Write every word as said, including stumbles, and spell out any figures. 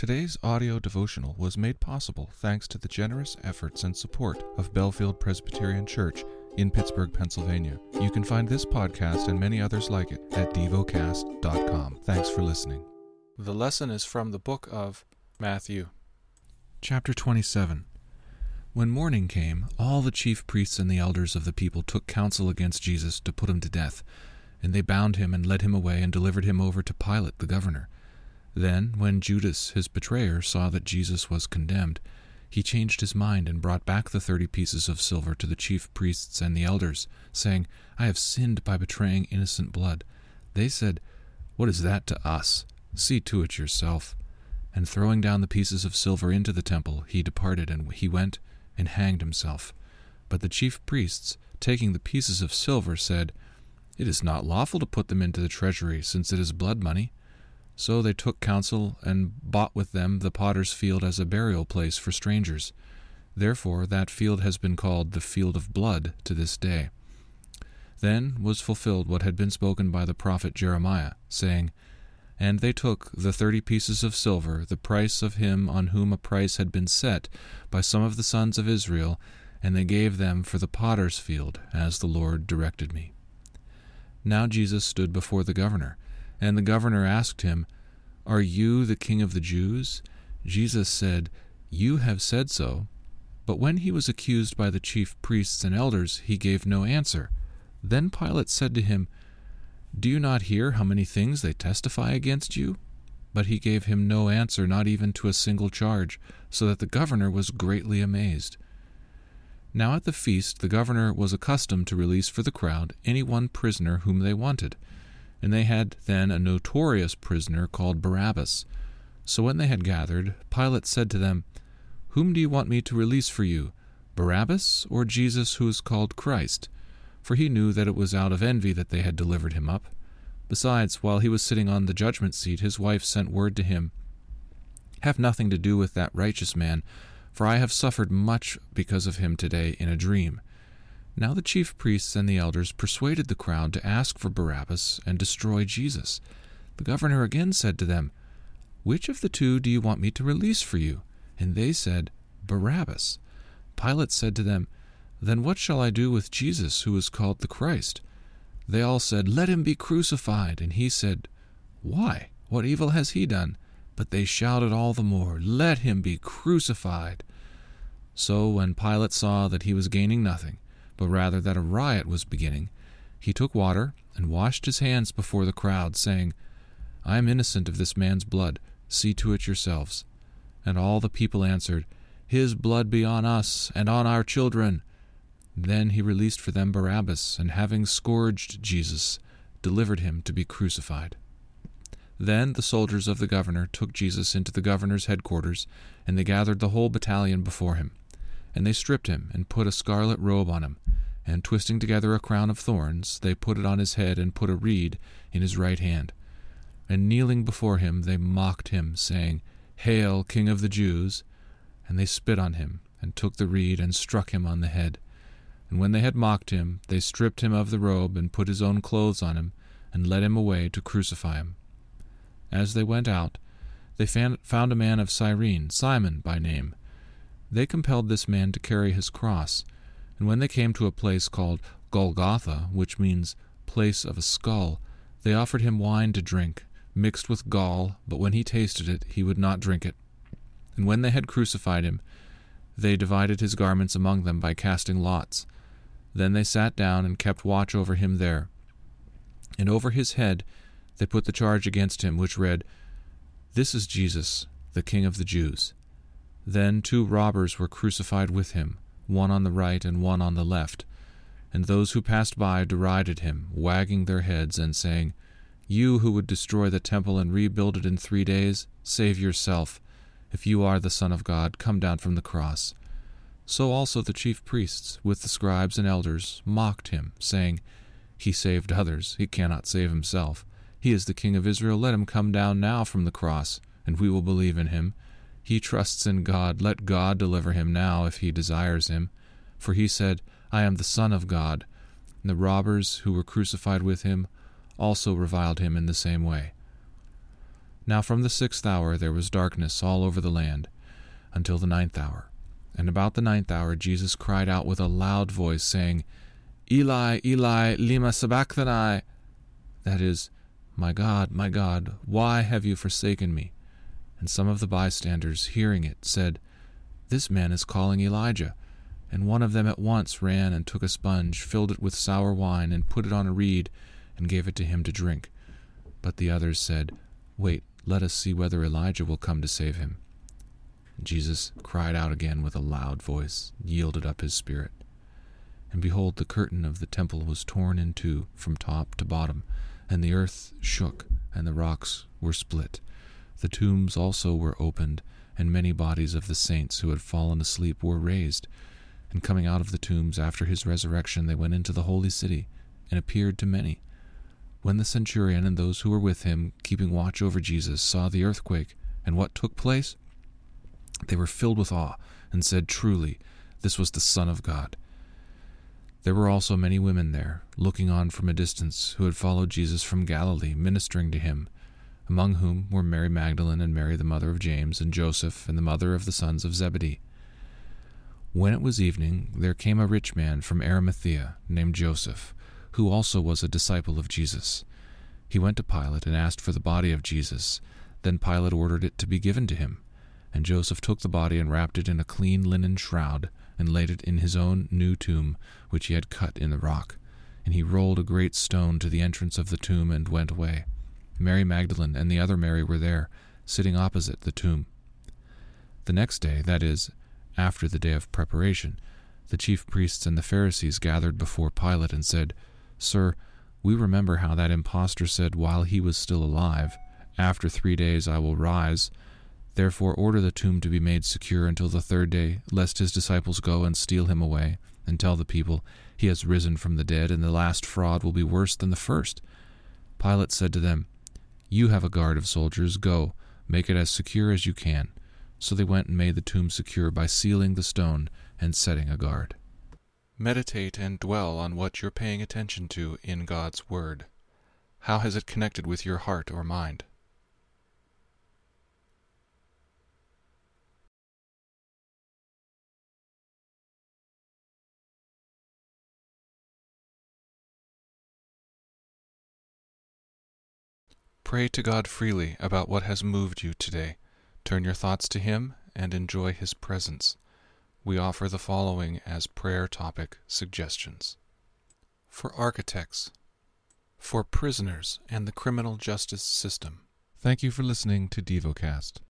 Today's audio devotional was made possible thanks to the generous efforts and support of Belfield Presbyterian Church in Pittsburgh, Pennsylvania. You can find this podcast and many others like it at devocast dot com. Thanks for listening. The lesson is from the book of Matthew. Chapter twenty-seven. When morning came, all the chief priests and the elders of the people took counsel against Jesus to put him to death, and they bound him and led him away and delivered him over to Pilate the governor. Then, when Judas, his betrayer, saw that Jesus was condemned, he changed his mind and brought back the thirty pieces of silver to the chief priests and the elders, saying, "I have sinned by betraying innocent blood." They said, "What is that to us? See to it yourself." And throwing down the pieces of silver into the temple, he departed, and he went and hanged himself. But the chief priests, taking the pieces of silver, said, "It is not lawful to put them into the treasury, since it is blood money." So they took counsel and bought with them the potter's field as a burial place for strangers. Therefore that field has been called the field of blood to this day. Then was fulfilled what had been spoken by the prophet Jeremiah, saying, "And they took the thirty pieces of silver, the price of him on whom a price had been set by some of the sons of Israel, and they gave them for the potter's field, as the Lord directed me." Now Jesus stood before the governor, and the governor asked him, "Are you the king of the Jews?" Jesus said, "You have said so." But when he was accused by the chief priests and elders, he gave no answer. Then Pilate said to him, "Do you not hear how many things they testify against you?" But he gave him no answer, not even to a single charge, so that the governor was greatly amazed. Now at the feast the governor was accustomed to release for the crowd any one prisoner whom they wanted. And they had then a notorious prisoner called Barabbas. So when they had gathered, Pilate said to them, "Whom do you want me to release for you, Barabbas or Jesus who is called Christ?" For he knew that it was out of envy that they had delivered him up. Besides, while he was sitting on the judgment seat, his wife sent word to him, "Have nothing to do with that righteous man, for I have suffered much because of him today in a dream." Now the chief priests and the elders persuaded the crowd to ask for Barabbas and destroy Jesus. The governor again said to them, "Which of the two do you want me to release for you?" And they said, "Barabbas." Pilate said to them, "Then what shall I do with Jesus, who is called the Christ?" They all said, "Let him be crucified." And he said, "Why? What evil has he done?" But they shouted all the more, "Let him be crucified." So when Pilate saw that he was gaining nothing, but rather that a riot was beginning, he took water and washed his hands before the crowd, saying, "I am innocent of this man's blood. See to it yourselves." And all the people answered, "His blood be on us and on our children." Then he released for them Barabbas, and having scourged Jesus, delivered him to be crucified. Then the soldiers of the governor took Jesus into the governor's headquarters, and they gathered the whole battalion before him. And they stripped him, and put a scarlet robe on him, and twisting together a crown of thorns, they put it on his head, and put a reed in his right hand. And kneeling before him, they mocked him, saying, "Hail, King of the Jews!" And they spit on him, and took the reed, and struck him on the head. And when they had mocked him, they stripped him of the robe, and put his own clothes on him, and led him away to crucify him. As they went out, they found a man of Cyrene, Simon by name. They compelled this man to carry his cross, and when they came to a place called Golgotha, which means place of a skull, they offered him wine to drink, mixed with gall, but when he tasted it, he would not drink it. And when they had crucified him, they divided his garments among them by casting lots. Then they sat down and kept watch over him there. And over his head they put the charge against him, which read, "This is Jesus, the King of the Jews." Then two robbers were crucified with him, one on the right and one on the left. And those who passed by derided him, wagging their heads and saying, "You who would destroy the temple and rebuild it in three days, save yourself. If you are the Son of God, come down from the cross." So also the chief priests, with the scribes and elders, mocked him, saying, "He saved others, he cannot save himself. He is the King of Israel, let him come down now from the cross, and we will believe in him. He trusts in God, let God deliver him now if he desires him. For he said, 'I am the Son of God.'" And the robbers who were crucified with him also reviled him in the same way. Now from the sixth hour there was darkness all over the land, until the ninth hour. And about the ninth hour Jesus cried out with a loud voice, saying, Eli, Eli, lama sabachthani, that is, My God, my God, why have you forsaken me? And some of the bystanders, hearing it, said, This man is calling Elijah. And one of them at once ran and took a sponge, filled it with sour wine, and put it on a reed, and gave it to him to drink. But the others said, Wait, let us see whether Elijah will come to save him. And Jesus cried out again with a loud voice, yielded up his spirit. And behold, the curtain of the temple was torn in two from top to bottom, and the earth shook, and the rocks were split. The tombs also were opened, and many bodies of the saints who had fallen asleep were raised. And coming out of the tombs after his resurrection, they went into the holy city, and appeared to many. When the centurion and those who were with him, keeping watch over Jesus, saw the earthquake, and what took place, they were filled with awe, and said, Truly, this was the Son of God. There were also many women there, looking on from a distance, who had followed Jesus from Galilee, ministering to him, among whom were Mary Magdalene and Mary the mother of James and Joseph and the mother of the sons of Zebedee. When it was evening, there came a rich man from Arimathea named Joseph, who also was a disciple of Jesus. He went to Pilate and asked for the body of Jesus. Then Pilate ordered it to be given to him. And Joseph took the body and wrapped it in a clean linen shroud, and laid it in his own new tomb, which he had cut in the rock. And he rolled a great stone to the entrance of the tomb and went away. Mary Magdalene and the other Mary were there, sitting opposite the tomb. The next day, that is, after the day of preparation, the chief priests and the Pharisees gathered before Pilate and said, Sir, we remember how that impostor said while he was still alive, After three days I will rise. Therefore order the tomb to be made secure until the third day, lest his disciples go and steal him away, and tell the people, He has risen from the dead, and the last fraud will be worse than the first. Pilate said to them, You have a guard of soldiers, go, make it as secure as you can. So they went and made the tomb secure by sealing the stone and setting a guard. Meditate and dwell on what you're paying attention to in God's Word. How has it connected with your heart or mind? Pray to God freely about what has moved you today. Turn your thoughts to Him and enjoy His presence. We offer the following as prayer topic suggestions. For architects. For prisoners and the criminal justice system. Thank you for listening to Devocast.